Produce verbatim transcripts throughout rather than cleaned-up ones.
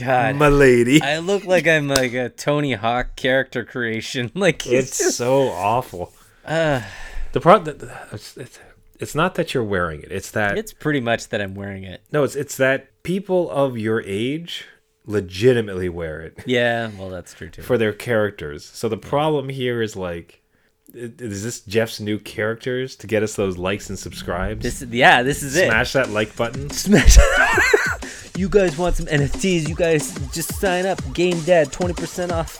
God, my lady. I look like I'm like a Tony Hawk character creation. Like it's, it's just so awful. Uh, the problem, it's, it's, it's not that you're wearing it. It's that it's pretty much that I'm wearing it. No, it's it's that people of your age legitimately wear it. Yeah, well, that's true too. For their characters. So the problem here is like, is this Jeff's new characters to get us those likes and subscribes? This, yeah, this is Smash it. Smash that like button. Smash. You guys want some N F Ts? You guys just sign up. Game Dad, twenty percent off.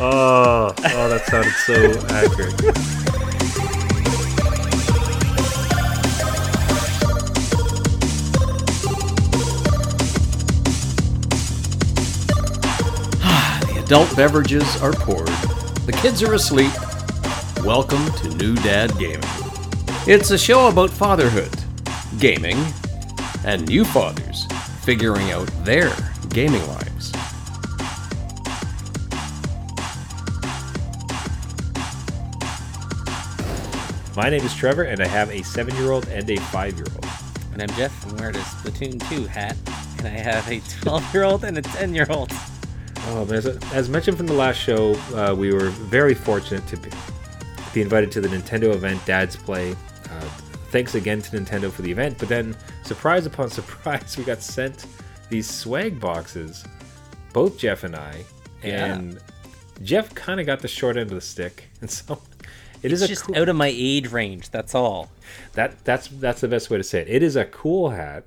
Oh, oh, that sounded so accurate. Adult beverages are poured. The kids are asleep. Welcome to New Dad Gaming. It's a show about fatherhood, gaming, and new fathers figuring out their gaming lives. My name is Trevor, and I have a seven-year-old and a five-year-old. And I'm Jeff, and I'm wearing a Splatoon two hat, and I have a twelve-year-old and a ten-year-old. Oh, as, as mentioned from the last show, uh, we were very fortunate to be, be invited to the Nintendo event, Dad's Play. Uh, thanks again to Nintendo for the event, but then, surprise upon surprise, we got sent these swag boxes, both Jeff and I, and yeah. Jeff kind of got the short end of the stick, and so it it's is a just cool... out of my age range, that's all. That that's that's the best way to say it. It is a cool hat.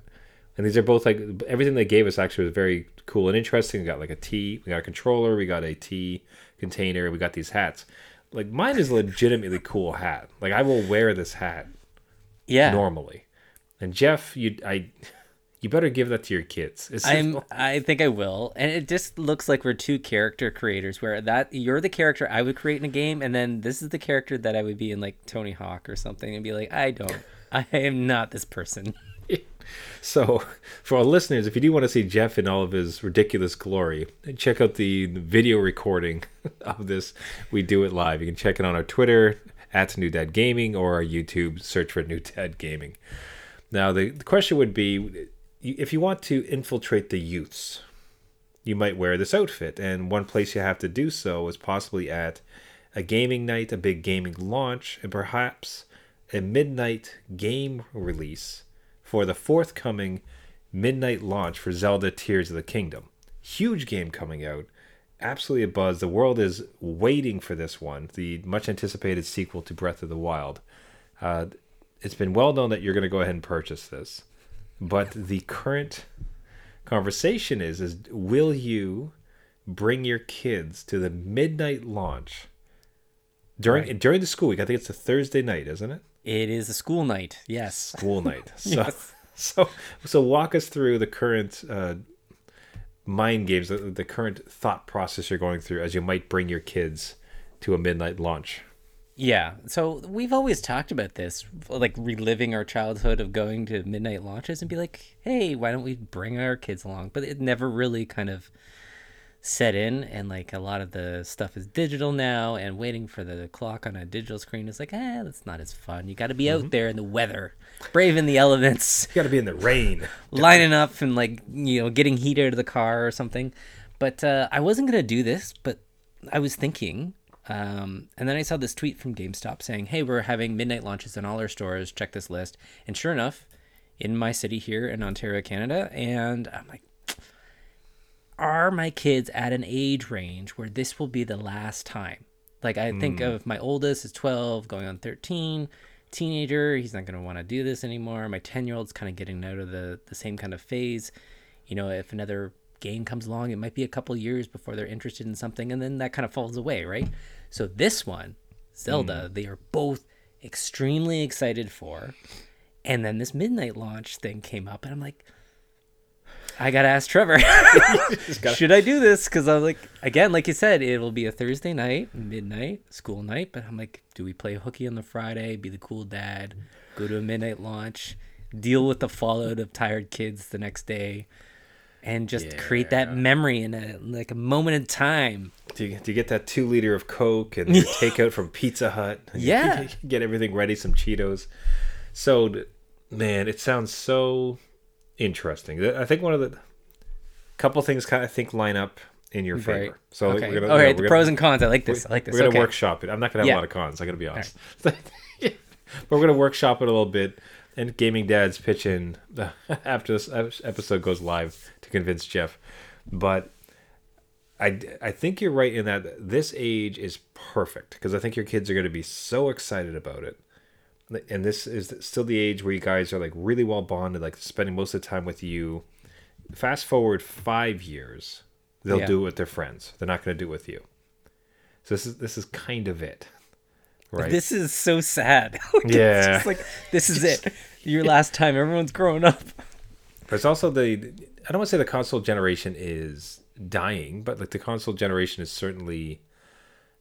And these are both like, everything they gave us actually was very cool and interesting. We got like a tea, we got a controller, we got a tea container, we got these hats. Like mine is a legitimately cool hat. Like I will wear this hat yeah. normally. And Jeff, you I, you better give that to your kids. It's I'm, just... I think I will. And it just looks like we're two character creators where that you're the character I would create in a game. And then this is the character that I would be in like Tony Hawk or something and be like, I don't, I am not this person. So, for our listeners, if you do want to see Jeff in all of his ridiculous glory, check out the video recording of this. We do it live. You can check it on our Twitter, at New Dad Gaming, or our YouTube, search for New Dad Gaming. Now, the, the question would be, if you want to infiltrate the youths, you might wear this outfit. And one place you have to do so is possibly at a gaming night, a big gaming launch, and perhaps a midnight game release for the forthcoming midnight launch for Zelda Tears of the Kingdom. Huge game coming out. Absolutely a buzz. The world is waiting for this one, the much-anticipated sequel to Breath of the Wild. Uh, it's been well known that you're going to go ahead and purchase this. But the current conversation is, is will you bring your kids to the midnight launch during right. during the school week? I think it's a Thursday night, isn't it? It is a school night, yes. School night. So, yes. so, so walk us through the current uh, mind games, the, the current thought process you're going through as you might bring your kids to a midnight launch. Yeah. So we've always talked about this, like reliving our childhood of going to midnight launches and be like, hey, why don't we bring our kids along? But it never really kind of set in, and like a lot of the stuff is digital now, and waiting for the clock on a digital screen is like, eh, that's not as fun. You got to be mm-hmm. out there in the weather, braving the elements. You got to be in the rain, lining up and like, you know, getting heat out of the car or something. But uh, I wasn't going to do this, but I was thinking, um, and then I saw this tweet from GameStop saying, hey, we're having midnight launches in all our stores, check this list. And sure enough, in my city here in Ontario, Canada, and I'm like, are my kids at an age range where this will be the last time? Like I think mm. of my oldest is twelve, going on thirteen, teenager. He's not going to want to do this anymore. My ten-year-old's kind of getting out of the, the same kind of phase. You know, if another game comes along, it might be a couple years before they're interested in something. And then that kind of falls away, right? So this one, Zelda, mm. they are both extremely excited for. And then this midnight launch thing came up and I'm like, I got to ask Trevor, should I do this? Because I was like, again, like you said, it will be a Thursday night, midnight, school night. But I'm like, do we play hooky on the Friday, be the cool dad, go to a midnight launch, deal with the fallout of tired kids the next day, and just yeah. create that memory in a like a moment in time? Do you, do you get that two liter of Coke and your takeout from Pizza Hut? And yeah. You, you get everything ready, some Cheetos. So, man, it sounds so... interesting. I think one of the couple things kind of I think line up in your favor. Right. So okay, we're gonna, okay, yeah, the we're pros gonna, and cons. I like this. I like this. We're gonna okay. workshop it. I'm not gonna have yeah. a lot of cons. I gotta be honest. Right. But we're gonna workshop it a little bit, and gaming dads pitch in after this episode goes live to convince Jeff. But I, I think you're right in that this age is perfect because I think your kids are going to be so excited about it. And this is still the age where you guys are like really well bonded, like spending most of the time with you. Fast forward five years, they'll yeah. do it with their friends. They're not going to do it with you. So this is this is kind of it, right? This is so sad. Like, yeah, it's just like this is it. Your last time, everyone's grown up. But it's also the I don't want to say the console generation is dying, but like the console generation is certainly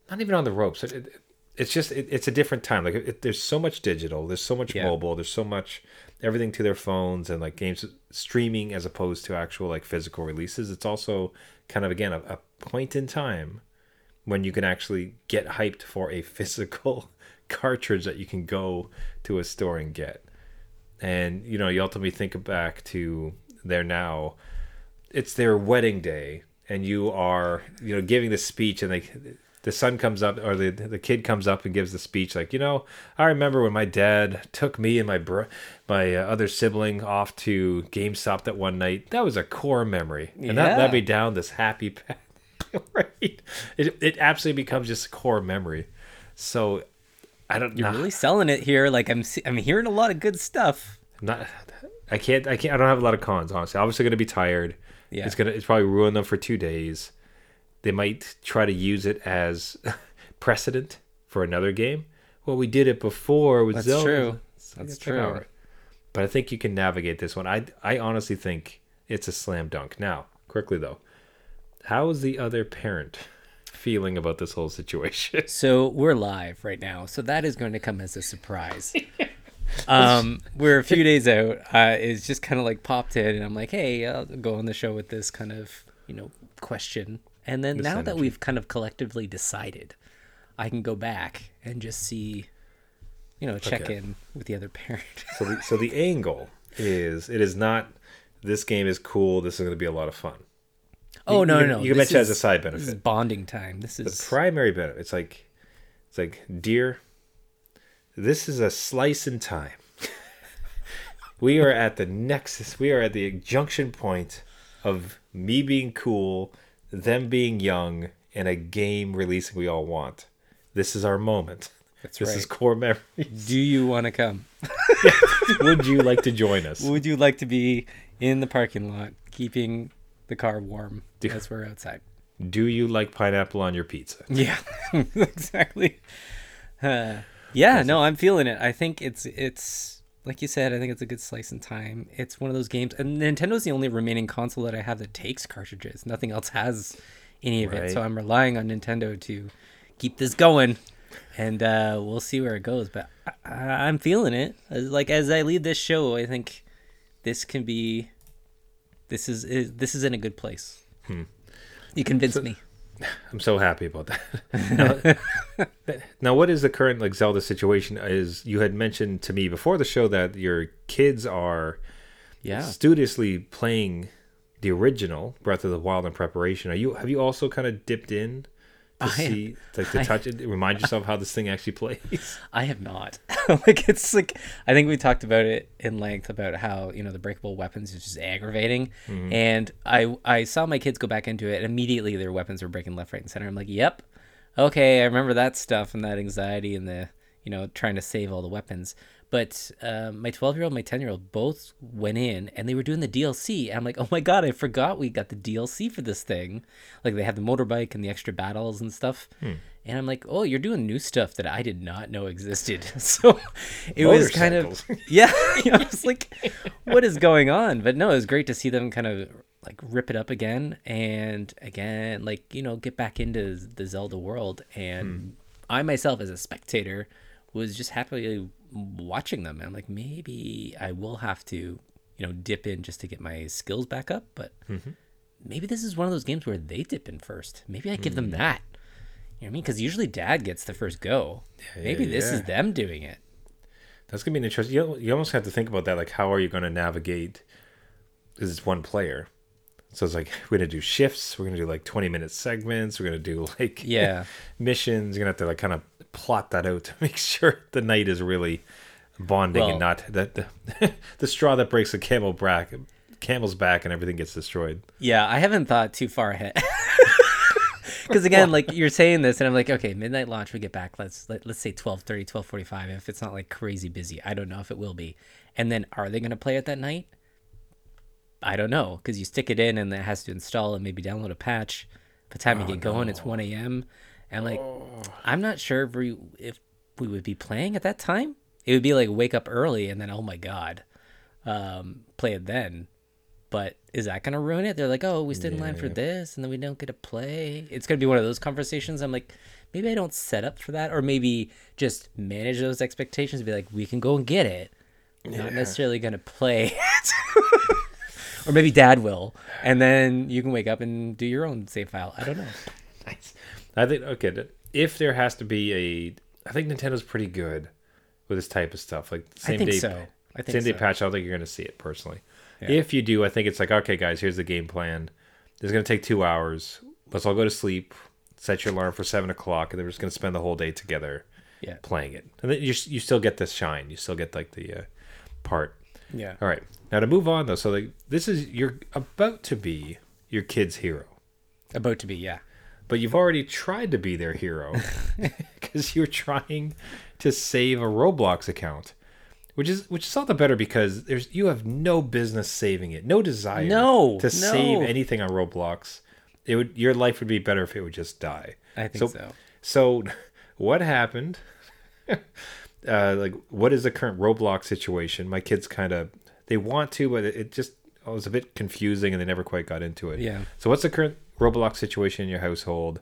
not even on the ropes. It, it, it's just it, it's a different time. Like it, it, there's so much digital, there's so much yeah. mobile, there's so much everything to their phones and like games streaming as opposed to actual like physical releases. It's also kind of again a, a point in time when you can actually get hyped for a physical cartridge that you can go to a store and get. And you know, you ultimately think back to their now. It's their wedding day, and you are, you know, giving the speech, and they, the son comes up, or the the kid comes up and gives the speech, like, you know, I remember when my dad took me and my bro- my uh, other sibling off to GameStop that one night. That was a core memory, and yeah. that led me down this happy path. Right? It it absolutely becomes just a core memory. So, I don't. You're nah. really selling it here. Like I'm I'm hearing a lot of good stuff. I'm not. I can't. I can't. I don't have a lot of cons. Honestly, obviously going to be tired. Yeah. It's gonna. It's probably ruin them for two days. They might try to use it as precedent for another game. Well, we did it before with Zelda. That's true. That's true. But I think you can navigate this one. I I honestly think it's a slam dunk. Now, quickly though, how is the other parent feeling about this whole situation? So we're live right now. So that is going to come as a surprise. um we're a few days out. Uh it's just kind of like popped in and I'm like, hey, I'll go on the show with this kind of, you know, question, and then this now energy. That we've kind of collectively decided, I can go back and just see, you know, check okay. in with the other parent. so, the, so the angle is it is not this game is cool, this is going to be a lot of fun. Oh, you, no, you, no no you can mention as a side benefit. This is bonding time. This is the primary benefit. It's like it's like dear, this is a slice in time. We are at the nexus. We are at the junction point of me being cool, them being young, and a game releasing we all want. This is our moment. That's this right. is core memories. Do you want to come? Would you like to join us? Would you like to be in the parking lot, keeping the car warm do, as we're outside? Do you like pineapple on your pizza? Yeah, exactly. Uh, Yeah, no, I'm feeling it. I think it's, it's like you said, I think it's a good slice in time. It's one of those games. And Nintendo's the only remaining console that I have that takes cartridges. Nothing else has any of right. it. So I'm relying on Nintendo to keep this going. And uh, we'll see where it goes. But I, I'm feeling it. Like, as I lead this show, I think this can be, this is, is this is in a good place. Hmm. You convinced so- me. I'm so happy about that. Now, now, what is the current like Zelda situation? Is you had mentioned to me before the show that your kids are yeah. studiously playing the original Breath of the Wild in preparation. Are you have you also kind of dipped in to I, see like to I, touch it, remind yourself how this thing actually plays? I have not. Like it's like I think we talked about it in length about how, you know, the breakable weapons is just aggravating. Mm-hmm. And I I saw my kids go back into it and immediately their weapons were breaking left, right, and center. I'm like, yep. Okay, I remember that stuff and that anxiety and the, you know, trying to save all the weapons. But uh, my twelve-year-old, my ten-year-old both went in and they were doing the D L C. And I'm like, oh my God, I forgot we got the D L C for this thing. Like they had the motorbike and the extra battles and stuff. Hmm. And I'm like, oh, you're doing new stuff that I did not know existed. So it was kind of, yeah, you know, I was like, what is going on? But no, it was great to see them kind of like rip it up again and again, like, you know, get back into the Zelda world. And hmm. I myself as a spectator was just happily watching them. And I'm like, maybe I will have to, you know, dip in just to get my skills back up. But mm-hmm. maybe this is one of those games where they dip in first. Maybe I give mm. them that. You know what I mean? Because usually dad gets the first go. Yeah, maybe yeah, this yeah. is them doing it. That's going to be an interesting. You, you almost have to think about that. Like, how are you going to navigate? Because it's one player. So it's like, we're going to do shifts. We're going to do like twenty minute segments. We're going to do like yeah. missions. You're going to have to like kind of plot that out to make sure the night is really bonding well, and not that the, the straw that breaks the camel back, camel's back and everything gets destroyed. Yeah, I haven't thought too far ahead. Because again, like you're saying this and I'm like, okay, midnight launch, we get back. Let's let, let's say twelve thirty, twelve forty-five. If it's not like crazy busy, I don't know if it will be. And then are they going to play it that night? I don't know, because you stick it in and it has to install and maybe download a patch. By the time oh, you get going, no. It's one a.m. And like, oh. I'm not sure if we, if we would be playing at that time. It would be like wake up early and then, oh my God, um, play it then. But is that going to ruin it? They're like, oh, we stood yeah. in line for this and then we don't get to play. It's going to be one of those conversations. I'm like, maybe I don't set up for that, or maybe just manage those expectations. Be like, we can go and get it. Yeah. Not necessarily going to play it. Or maybe dad will, and then you can wake up and do your own save file. I don't know. Nice. I think, okay, if there has to be a... I think Nintendo's pretty good with this type of stuff. Like same I think day, so. I think same so. day patch, I don't think you're going to see it personally. Yeah. If you do, I think it's like, okay, guys, here's the game plan. It's going to take two hours. Let's all go to sleep, set your alarm for seven o'clock, and then we're just going to spend the whole day together yeah. playing it. And then you, you still get this shine. You still get like the uh, part. Yeah. All right. Now to move on though, so like this is you're about to be your kid's hero. About to be, yeah. But you've already tried to be their hero because you're trying to save a Roblox account, which is which is all the better because there's you have no business saving it, no desire no, to no. save anything on Roblox. It would your life would be better if it would just die. I think so. So, so what happened? Uh, like, what is the current Roblox situation? My kids kind of, they want to, but it just oh, it was a bit confusing and they never quite got into it. Yeah. So what's the current Roblox situation in your household?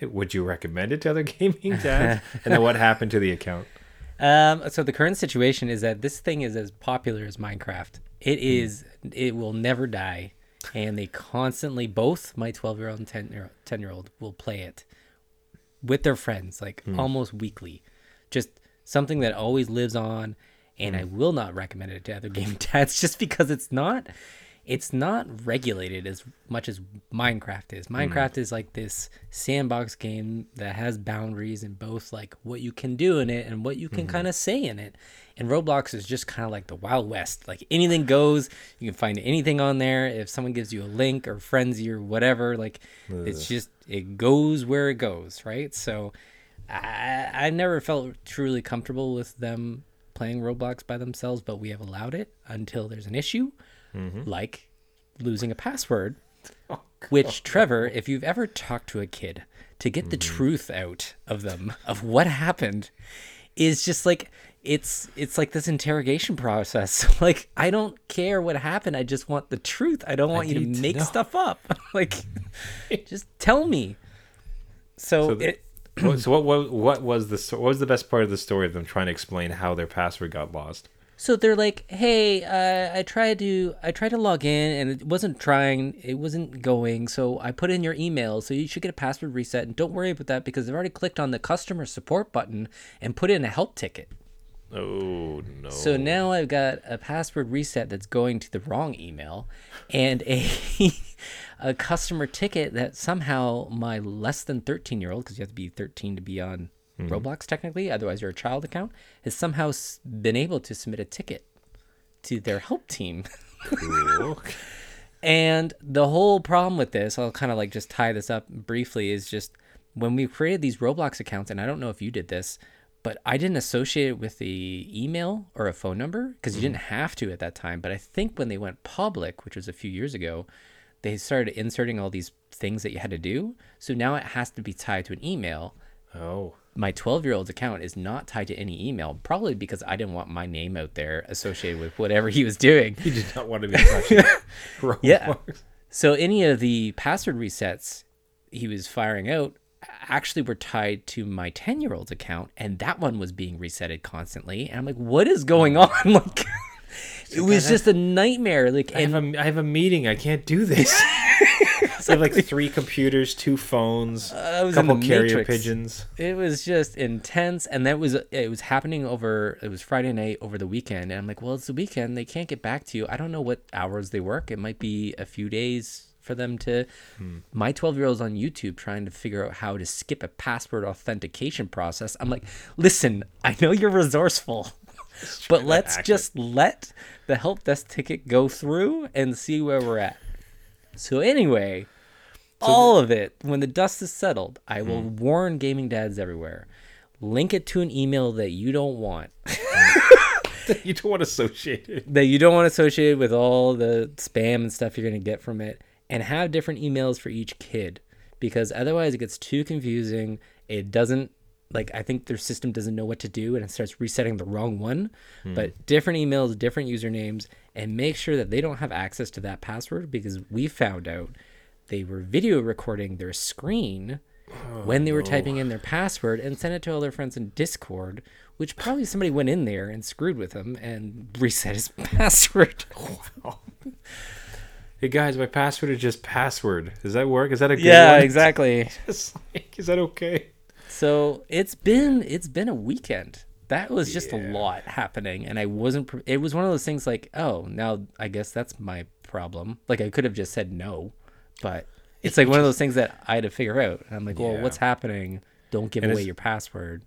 Would you recommend it to other gaming dads? And then what happened to the account? Um, so the current situation is that this thing is as popular as Minecraft. It is, mm. it will never die. And they constantly, both my twelve-year-old and ten-year-old will play it with their friends, like mm. almost weekly. Just... something that always lives on, and I will not recommend it to other gaming dads just because it's not it's not regulated as much as Minecraft is. Minecraft mm. is like this sandbox game that has boundaries in both like what you can do in it and what you can mm-hmm. kind of say in it. And Roblox is just kind of like the Wild West. Like anything goes, you can find anything on there. If someone gives you a link or friends you or whatever, like Ugh. it's just, it goes where it goes, right? So I, I never felt truly comfortable with them playing Roblox by themselves, but we have allowed it until there's an issue, mm-hmm. like losing a password, oh, which, Trevor, if you've ever talked to a kid to get mm-hmm. the truth out of them of what happened is just like, it's it's like this interrogation process. Like, I don't care what happened. I just want the truth. I don't want I you to make to stuff up. Like, just tell me. So, so the- it... So what, what what was the what was the best part of the story of them trying to explain how their password got lost? So they're like, "Hey, uh, I tried to I tried to log in and it wasn't trying, it wasn't going. So I put in your email, so you should get a password reset. And don't worry about that because I've already clicked on the customer support button and put in a help ticket. Oh no! So now I've got a password reset that's going to the wrong email, and a." a customer ticket that somehow my less than thirteen year old, because you have to be thirteen to be on mm-hmm. Roblox technically, otherwise you're a child account, has somehow been able to submit a ticket to their help team. Cool. And the whole problem with this, I'll kind of like just tie this up briefly, is just when we created these Roblox accounts, and I don't know if you did this, but I didn't associate it with the email or a phone number because you mm. didn't have to at that time. But I think when they went public, which was a few years ago, they started inserting all these things that you had to do. So now it has to be tied to an email. Oh. My twelve-year-old's account is not tied to any email, probably because I didn't want my name out there associated with whatever he was doing. He did not want to be touching Roblox. Yeah. So any of the password resets he was firing out actually were tied to my ten-year-old's account, and that one was being resetted constantly. And I'm like, what is going on? Like... So it was just a nightmare. Like, I, and have a, I have a meeting. I can't do this. Exactly. We have like three computers, two phones, uh, a couple carrier Matrix. pigeons. It was just intense, and that was it was happening over. It was Friday night over the weekend, and I'm like, well, it's the weekend. They can't get back to you. I don't know what hours they work. It might be a few days for them to. Hmm. My twelve-year-old's on YouTube trying to figure out how to skip a password authentication process. I'm like, listen, I know you're resourceful. But let's just let the help desk ticket go through and see where we're at. So anyway, so all the- of it, when the dust is settled, I will mm. warn gaming dads everywhere. Link it to an email that you don't want. That you don't want associated. That you don't want associated with all the spam and stuff you're going to get from it. And have different emails for each kid. Because otherwise it gets too confusing. It doesn't. Like, I think their system doesn't know what to do, and it starts resetting the wrong one. Hmm. But different emails, different usernames, and make sure that they don't have access to that password, because we found out they were video recording their screen oh, when they were no. typing in their password and sent it to all their friends in Discord, which probably somebody went in there and screwed with him and reset his password. Wow. Hey, guys, my password is just password. Does that work? Is that a good yeah, one? Yeah, exactly. Just like, is that okay? So it's been it's been a weekend. That was just yeah. a lot happening, and I wasn't. It was one of those things like, oh, now I guess that's my problem. Like, I could have just said no, but it's like one of those things that I had to figure out. And I'm like, yeah. well, what's happening? Don't give and away your password.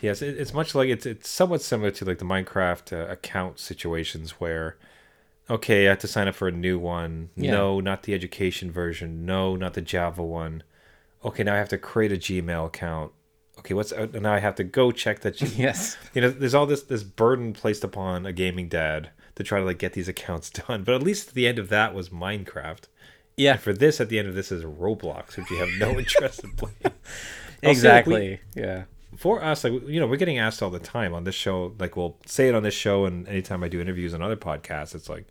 Yes, it, it's much like it's it's somewhat similar to like the Minecraft uh, account situations where, okay, I have to sign up for a new one. Yeah. No, not the education version. No, not the Java one. Okay, now I have to create a Gmail account. Okay, what's uh, now I have to go check that. G- yes, you know, there's all this this burden placed upon a gaming dad to try to like get these accounts done. But at least at the end of that was Minecraft. Yeah. And for this, at the end of this is Roblox, which you have no interest in playing. Exactly. Like we, yeah. For us, like you know, we're getting asked all the time on this show. Like we'll say it on this show, and anytime I do interviews on other podcasts, it's like,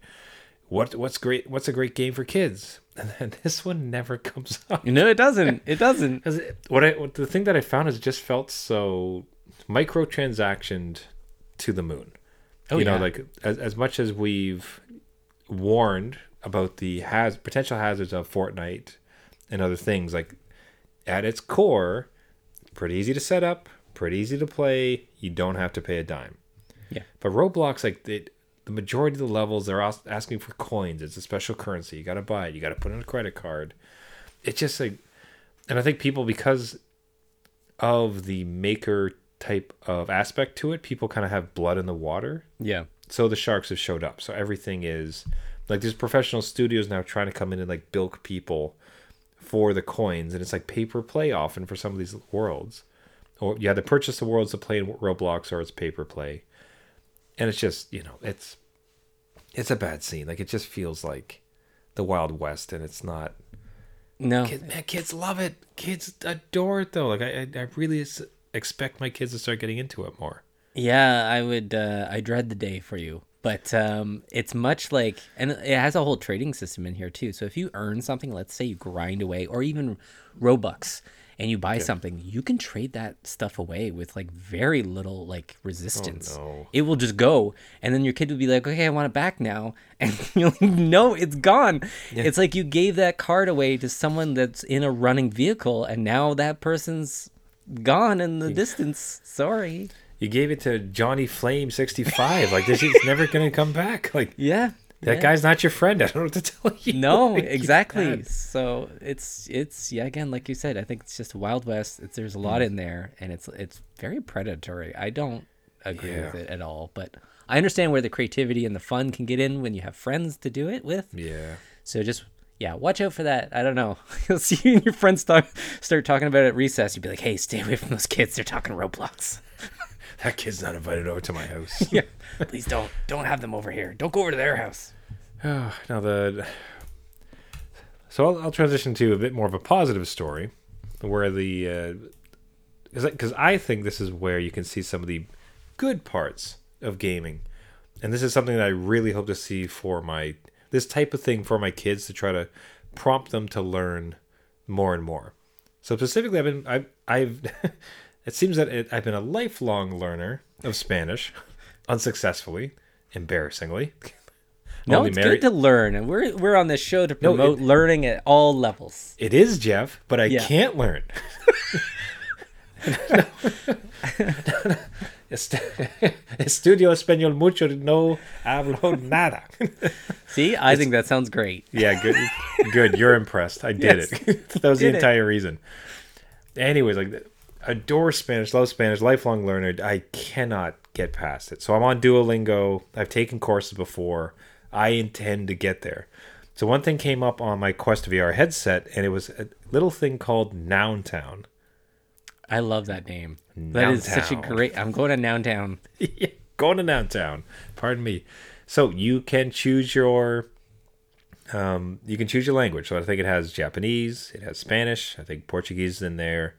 what what's great? What's a great game for kids? And then this one never comes up. No, it doesn't. It doesn't. What I what, the thing that I found is it just felt so microtransactioned to the moon. Oh, you yeah. know, like as as much as we've warned about the has, potential hazards of Fortnite and other things, like at its core, pretty easy to set up, pretty easy to play. You don't have to pay a dime. Yeah. But Roblox, like it. The majority of the levels, they're asking for coins. It's a special currency. You got to buy it. You got to put in a credit card. It's just like... And I think people, because of the maker type of aspect to it, people kind of have blood in the water. Yeah. So the sharks have showed up. So everything is... Like, there's professional studios now trying to come in and, like, bilk people for the coins. And it's like pay-per-play often for some of these worlds. Or you have to purchase the worlds to play in Roblox, or it's pay-per-play. And it's just, you know, it's it's a bad scene. Like, it just feels like the Wild West, and it's not... No. Kids, man, kids love it. Kids adore it, though. Like, I I really expect my kids to start getting into it more. Yeah, I would... Uh, I dread the day for you. But um, it's much like... And it has a whole trading system in here, too. So if you earn something, let's say you grind away, or even Robux, and you buy okay. something, you can trade that stuff away with like very little like resistance. Oh, no. It will just go, and then your kid will be like, okay, I want it back now, and you're like, no, it's gone. Yeah. It's like you gave that card away to someone that's in a running vehicle, and now that person's gone in the distance. Sorry. You gave it to Johnny Flame sixty-five. Like, this is never gonna come back. Like, yeah. That yeah. guy's not your friend. I don't know what to tell you. No, like, exactly. So it's it's yeah. Again, like you said, I think it's just Wild West. It's, there's a lot in there, and it's it's very predatory. I don't agree yeah. with it at all, but I understand where the creativity and the fun can get in when you have friends to do it with. Yeah. So just yeah, watch out for that. I don't know. You'll see you and your friends talk, start talking about it at recess. You'll be like, hey, stay away from those kids. They're talking Roblox. That kid's not invited over to my house. Yeah, please don't. Don't have them over here. Don't go over to their house. Oh, now the so I'll, I'll transition to a bit more of a positive story, where the uh, is because I think this is where you can see some of the good parts of gaming, and this is something that I really hope to see for my this type of thing for my kids, to try to prompt them to learn more and more. So specifically, I've been I've. I've It seems that it, I've been a lifelong learner of Spanish, unsuccessfully, embarrassingly. No, only it's married. Good to learn, and we're we're on this show to promote no, it, learning at all levels. It is, Jeff, but I yeah. can't learn. no, no, Estudio español mucho, no hablo nada. See, I it's, think that sounds great. Yeah, good. Good, you're impressed. I did yes, it. That was the entire it. reason. Anyways, like, adore Spanish, love Spanish, lifelong learner. I cannot get past it. So I'm on Duolingo. I've taken courses before. I intend to get there. So one thing came up on my Quest V R headset, and it was a little thing called Nountown. I love that name. Nountown. That is such a great... I'm going to Nountown. yeah, going to Nountown. Pardon me. So you can choose your... Um, you can choose your language. So I think it has Japanese. It has Spanish. I think Portuguese is in there.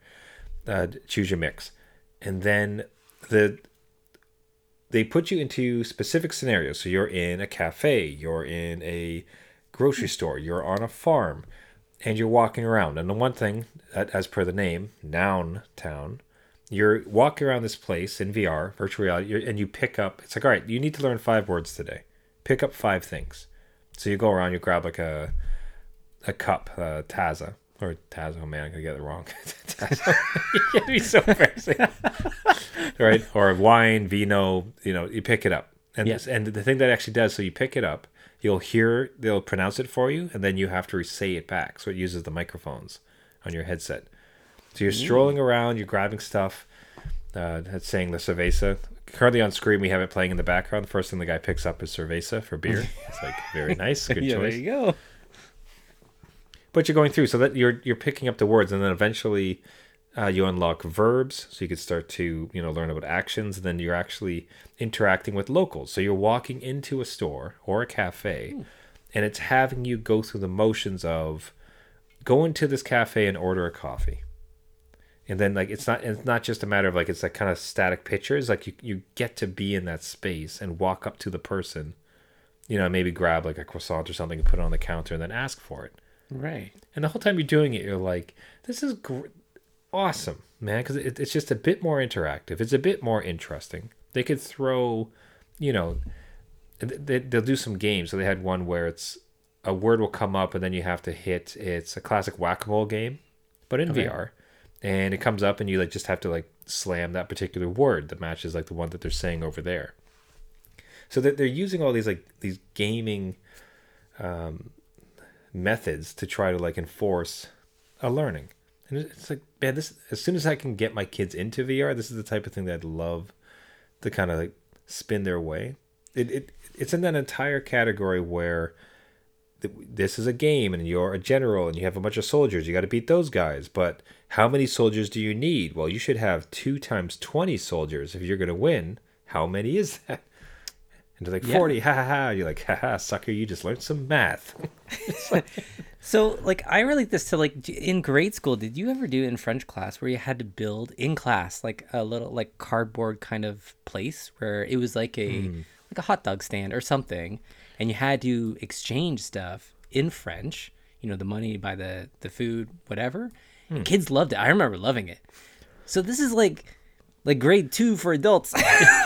Uh, choose your mix. And then the... They put you into specific scenarios. So you're in a cafe, you're in a grocery store, you're on a farm, and you're walking around. And the one thing, as per the name, Nountown, you're walking around this place in V R, virtual reality, and you pick up, it's like, all right, you need to learn five words today. Pick up five things. So you go around, you grab like a a cup, a taza, or taza, oh man, I'm going to get it wrong. It'd be so embarrassing. Right, or wine, vino, you know, you pick it up. And yes. and the thing that actually does, so you pick it up, you'll hear, they'll pronounce it for you, and then you have to say it back. So it uses the microphones on your headset. So you're Ooh. strolling around, you're grabbing stuff, uh, that's saying the cerveza. Currently on screen, we have it playing in the background. The first thing the guy picks up is cerveza for beer. It's like, very nice, good yeah, choice. There you go. But you're going through, so that you're you're picking up the words, and then eventually... Uh, you unlock verbs, so you can start to, you know, learn about actions, and then you're actually interacting with locals. So you're walking into a store or a cafe, mm. and it's having you go through the motions of go into this cafe and order a coffee. And then, like, it's not it's not just a matter of, like, it's like kind of static pictures. Like, you, you get to be in that space and walk up to the person, you know, maybe grab, like, a croissant or something and put it on the counter and then ask for it. Right. And the whole time you're doing it, you're like, this is great. Awesome, man, because it, it's just a bit more interactive. It's a bit more interesting. They could throw, you know, they, they'll do some games. So they had one where it's a word will come up and then you have to hit. It's a classic whack-a-mole game, but in okay. V R. And it comes up and you like just have to like slam that particular word that matches like the one that they're saying over there. So that they're using all these like these gaming um, methods to try to like enforce a learning. And it's like, man, this, as soon as I can get my kids into V R, this is the type of thing that I'd love to kind of like spin their way. It it It's in that entire category where th- this is a game and you're a general and you have a bunch of soldiers. You got to beat those guys. But how many soldiers do you need? Well, you should have two times twenty soldiers if you're going to win. How many is that? And they're like, yeah. forty, ha ha ha. You're like, ha ha, sucker, you just learned some math. It's like, so, like, I relate this to, like, in grade school, did you ever do in French class where you had to build in class, like, a little, like, cardboard kind of place where it was like a mm. like a hot dog stand or something, and you had to exchange stuff in French, you know, the money by the, the food, whatever. Mm. And kids loved it. I remember loving it. So this is, like... like grade two for adults.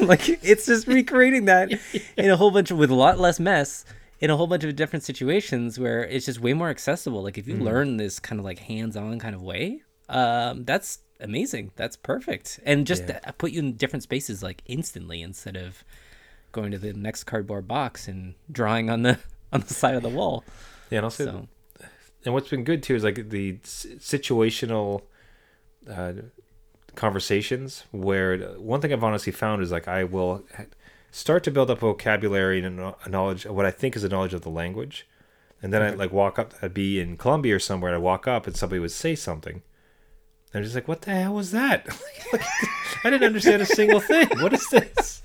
Like it's just recreating that in a whole bunch of, with a lot less mess in a whole bunch of different situations where it's just way more accessible. Like if you mm. learn this kind of like hands-on kind of way, um, that's amazing. That's perfect. And just yeah. th- put you in different spaces like instantly instead of going to the next cardboard box and drawing on the, on the side of the wall. Yeah. And also, so. and what's been good too, is like the s- situational, uh, conversations where one thing I've honestly found is like I will start to build up vocabulary and a knowledge of what I think is a knowledge of the language, and then I like walk up, I'd be in Colombia or somewhere, and I walk up and somebody would say something and I'm just like, what the hell was that? Like, I didn't understand a single thing. What is this?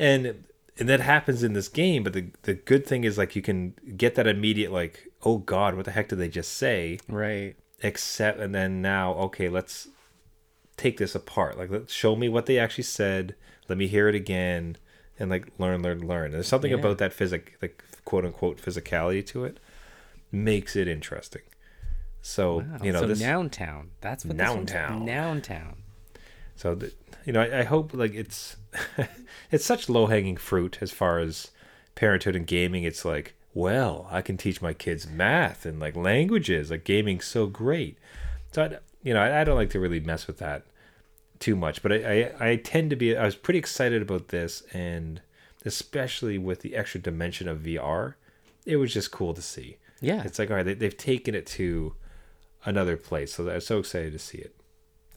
and and that happens in this game, but the, the good thing is like you can get that immediate like, oh god, what the heck did they just say? Right. Except, and then now, okay, let's take this apart. Like, let's show me what they actually said. Let me hear it again, and like learn, learn, learn. There's something yeah. about that physic, like quote unquote physicality to it, makes it interesting. So wow. you know, so this Nountown. That's what Nountown. Nountown. So th- you know, I, I hope like it's it's such low hanging fruit as far as parenthood and gaming, it's like, well, I can teach my kids math and like languages, like gaming's so great. So I, you know, I, I don't like to really mess with that too much, but I, I, I tend to be, I was pretty excited about this, and especially with the extra dimension of V R, it was just cool to see. Yeah. It's like, all right, they, they've taken it to another place. So I was so excited to see it.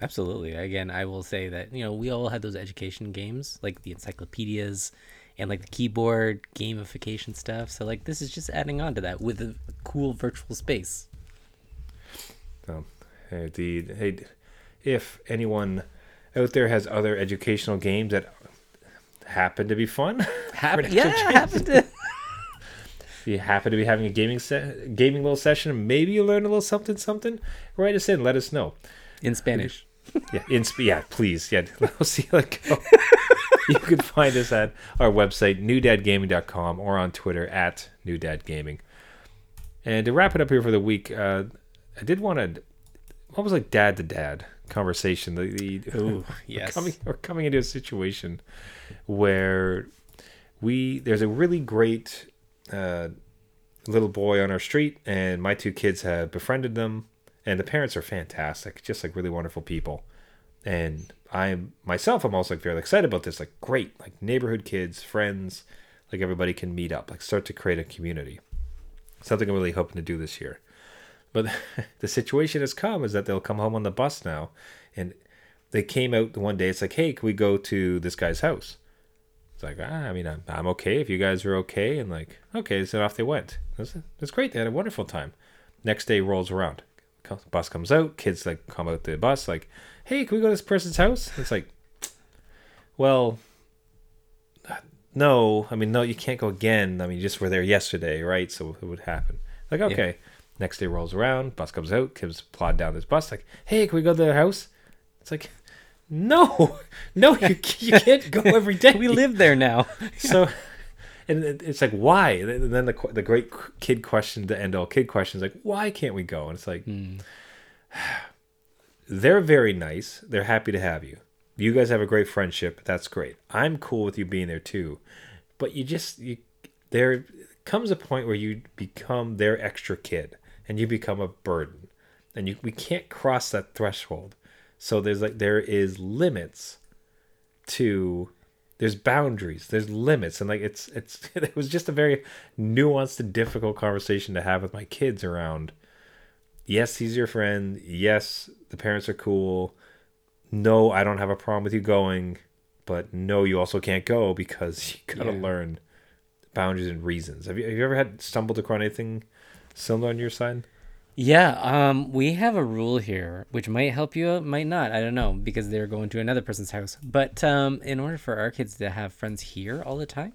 Absolutely. Again, I will say that, you know, we all had those education games, like the encyclopedias and like the keyboard gamification stuff. So like, this is just adding on to that with a cool virtual space. Um, hey, the, hey, if anyone out there has other educational games that happen to be fun, Happ- yeah, happen to. If you happen to be having a gaming se- gaming little session, maybe you learn a little something, something, write us in, let us know. In Spanish. Yeah, in sp- yeah, please. Yeah, we'll see how it goes. You can find us at our website, new dad gaming dot com, or on Twitter at new dad gaming. And to wrap it up here for the week, uh, I did want to, what was like dad to dad conversation? The, the Ooh, yes. We're coming, we're coming into a situation where we there's a really great uh, little boy on our street, and my two kids have befriended them. And the parents are fantastic, just like really wonderful people. And I myself, I'm also like very excited about this. Like, great, like neighborhood kids, friends, like everybody can meet up, like start to create a community. Something I'm really hoping to do this year. But the situation has come is that they'll come home on the bus now. And they came out one day, it's like, hey, can we go to this guy's house? It's like, ah, I mean, I'm, I'm okay if you guys are okay. And like, okay, so off they went. That's that's great. They had a wonderful time. Next day rolls around. Bus comes out, kids like come out the bus like, hey, can we go to this person's house? It's like, well, no, I mean, no, you can't go again. I mean, you just were there yesterday, right? So it would happen. Like, okay. Yeah. Next day rolls around, bus comes out, kids plod down this bus like, hey, can we go to their house? It's like, no, no, you, you can't go every day. We live there now. So, and it's like, why? And then the the great kid question, the end all kid question is like, why can't we go? And it's like, mm. They're very nice. They're happy to have you. You guys have a great friendship. That's great. I'm cool with you being there too. But you just, you, there comes a point where you become their extra kid and you become a burden. And you we can't cross that threshold. So there's like, there is limits to... There's boundaries, there's limits, and like it's it's it was just a very nuanced and difficult conversation to have with my kids around. Yes, he's your friend. Yes, the parents are cool. No, I don't have a problem with you going, but no, you also can't go because you gotta yeah. learn boundaries and reasons. Have you have you ever had stumbled across anything similar on your side? Yeah, um, we have a rule here, which might help you, might not. I don't know, because they're going to another person's house. But um, in order for our kids to have friends here all the time,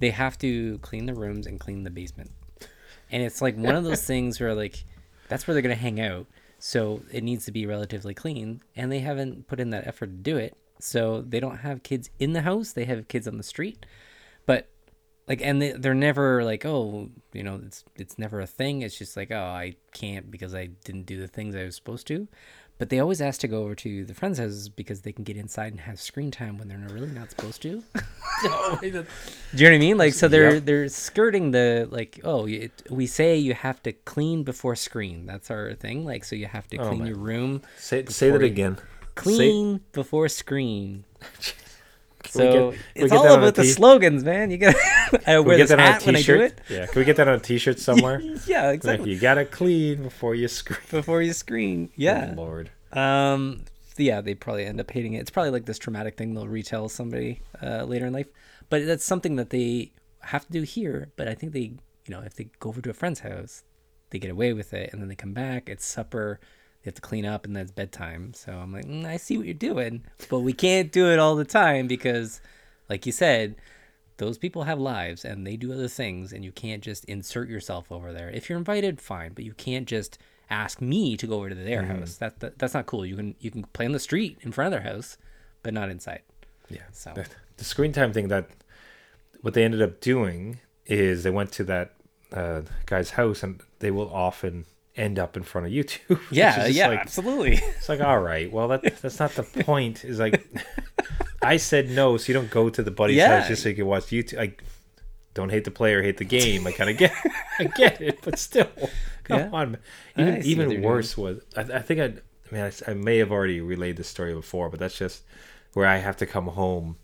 they have to clean the rooms and clean the basement. And it's like one of those things where, like, that's where they're going to hang out. So it needs to be relatively clean. And they haven't put in that effort to do it. So they don't have kids in the house. They have kids on the street. But... Like, and they, they're never like, oh, you know, it's it's never a thing. It's just like, oh, I can't because I didn't do the things I was supposed to. But they always ask to go over to the friends' houses because they can get inside and have screen time when they're really not supposed to. Oh, do you know what I mean? Like, so they're yep. they're skirting the, like, oh, it, we say you have to clean before screen. That's our thing. Like, so you have to clean oh, your room. Say, say that again. Clean say... before screen. So get, it's all about the t- slogans, man. You gotta I wear this hat when I do it. Yeah, can we get that on a T-shirt somewhere? Yeah, exactly. Like, you gotta clean before you screen. Before you screen, yeah. Oh, Lord. Um, yeah, they probably end up hating it. It's probably like this traumatic thing they'll retell somebody uh, later in life. But that's something that they have to do here. But I think they, you know, if they go over to a friend's house, they get away with it, and then they come back. It's supper. Have to clean up, and that's bedtime. So I'm like, mm, I see what you're doing, but we can't do it all the time because, like you said, those people have lives and they do other things, and you can't just insert yourself over there. If you're invited, fine, but you can't just ask me to go over to their mm-hmm. house. That, that that's not cool. You can you can play on the street in front of their house, but not inside. Yeah. So the, the screen time thing, that what they ended up doing is they went to that uh, guy's house, and they will often end up in front of YouTube. Yeah, yeah, like, absolutely. It's like, all right, well, that that's not the point. Is like, I said no, so you don't go to the buddy's yeah. house just so you can watch YouTube. Like, don't hate the player, hate the game. I kind of get, I get it, but still, come yeah. on. Even, even worse doing. was, I, I think I, I mean, I, I may have already relayed this story before, but that's just where I have to come home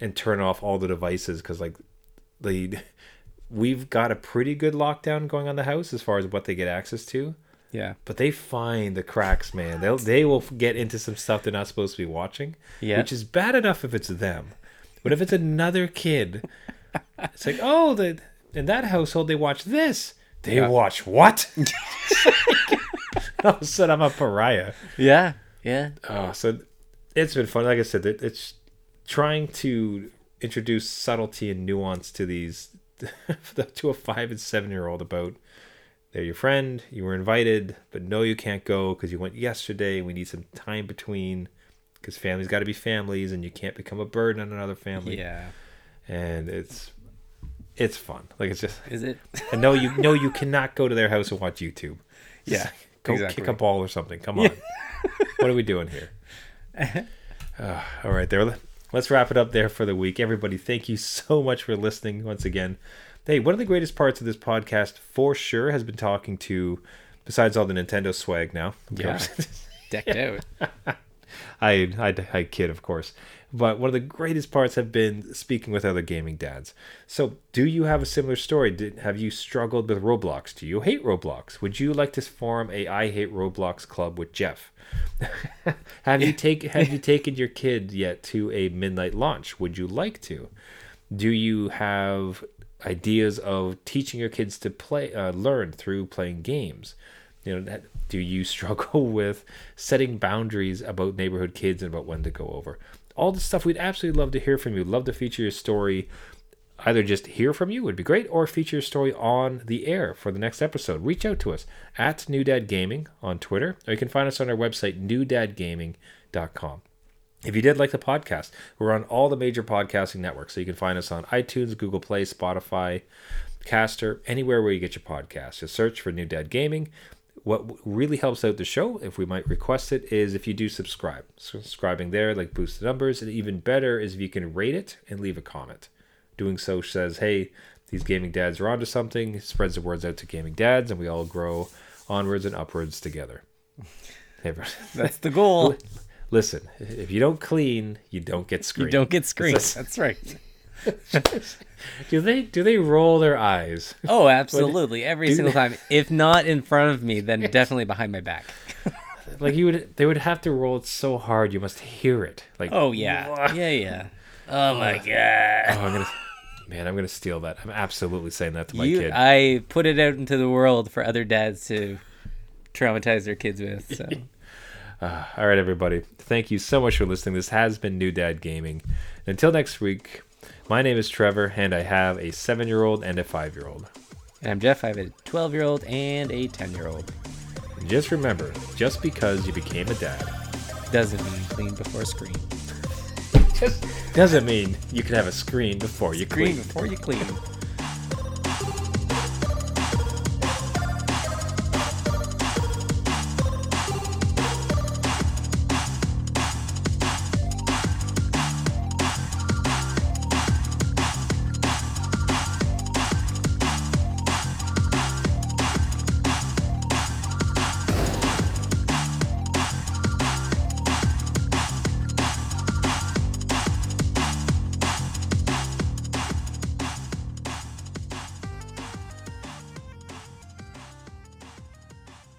and turn off all the devices because, like, the we've got a pretty good lockdown going on the house as far as what they get access to. Yeah, but they find the cracks, man. They they will get into some stuff they're not supposed to be watching. Yeah, which is bad enough if it's them, but if it's another kid. It's like, oh, the, in that household, they watch this. They yeah. watch what? All of a sudden, I'm a pariah. Yeah, yeah. Oh, so it's been fun. Like I said, it's trying to introduce subtlety and nuance to these, to a five and seven-year-old about they're your friend, you were invited, but no, you can't go because you went yesterday. We need some time between because families got to be families and you can't become a burden on another family. Yeah. And it's it's fun. Like it's just is it? And no, you no, you cannot go to their house and watch YouTube. Yeah, just go exactly. kick a ball or something. Come on, yeah. What are we doing here? uh, all right, there. Let's wrap it up there for the week, everybody. Thank you so much for listening once again. Hey, one of the greatest parts of this podcast for sure has been talking to, besides all the Nintendo swag now. Yeah, decked out. I, I I kid, of course. But one of the greatest parts have been speaking with other gaming dads. So do you have a similar story? Did, have you struggled with Roblox? Do you hate Roblox? Would you like to form a I Hate Roblox club with Jeff? have you take Have you taken your kid yet to a midnight launch? Would you like to? Do you have ideas of teaching your kids to play, uh, learn through playing games? You know, do you struggle with setting boundaries about neighborhood kids and about when to go over? All the stuff we'd absolutely love to hear from you. Love to feature your story. Either just hear from you would be great, or feature your story on the air for the next episode. Reach out to us at New Dad Gaming on Twitter, or you can find us on our website, new dad gaming dot com. If you did like the podcast, we're on all the major podcasting networks, so you can find us on iTunes, Google Play, Spotify, Caster, anywhere where you get your podcasts. Just search for New Dad Gaming. What really helps out the show, if we might request it, is if you do subscribe. Subscribing there, like, boosts the numbers. And even better is if you can rate it and leave a comment. Doing so says, hey, these gaming dads are onto something. It spreads the words out to gaming dads, and we all grow onwards and upwards together. That's the goal. Listen, if you don't clean, you don't get screened. You don't get screened. That's, That's right. do they do they roll their eyes? Oh, absolutely. Every do single they... time. If not in front of me, then definitely behind my back. Like you would they would have to roll it so hard you must hear it. Like, oh yeah. Wah. Yeah, yeah. Oh my god. Oh, I'm gonna man, I'm gonna steal that. I'm absolutely saying that to my you, kid. I put it out into the world for other dads to traumatize their kids with. So uh, all right, everybody. Thank you so much for listening. This has been New Dad Gaming. Until next week. My name is Trevor, and I have a seven-year-old and a five-year-old. And I'm Jeff. I have a twelve-year-old and a ten-year-old. And just remember, just because you became a dad doesn't mean clean before screen. Just doesn't mean you can have a screen before you clean. Screen before you clean.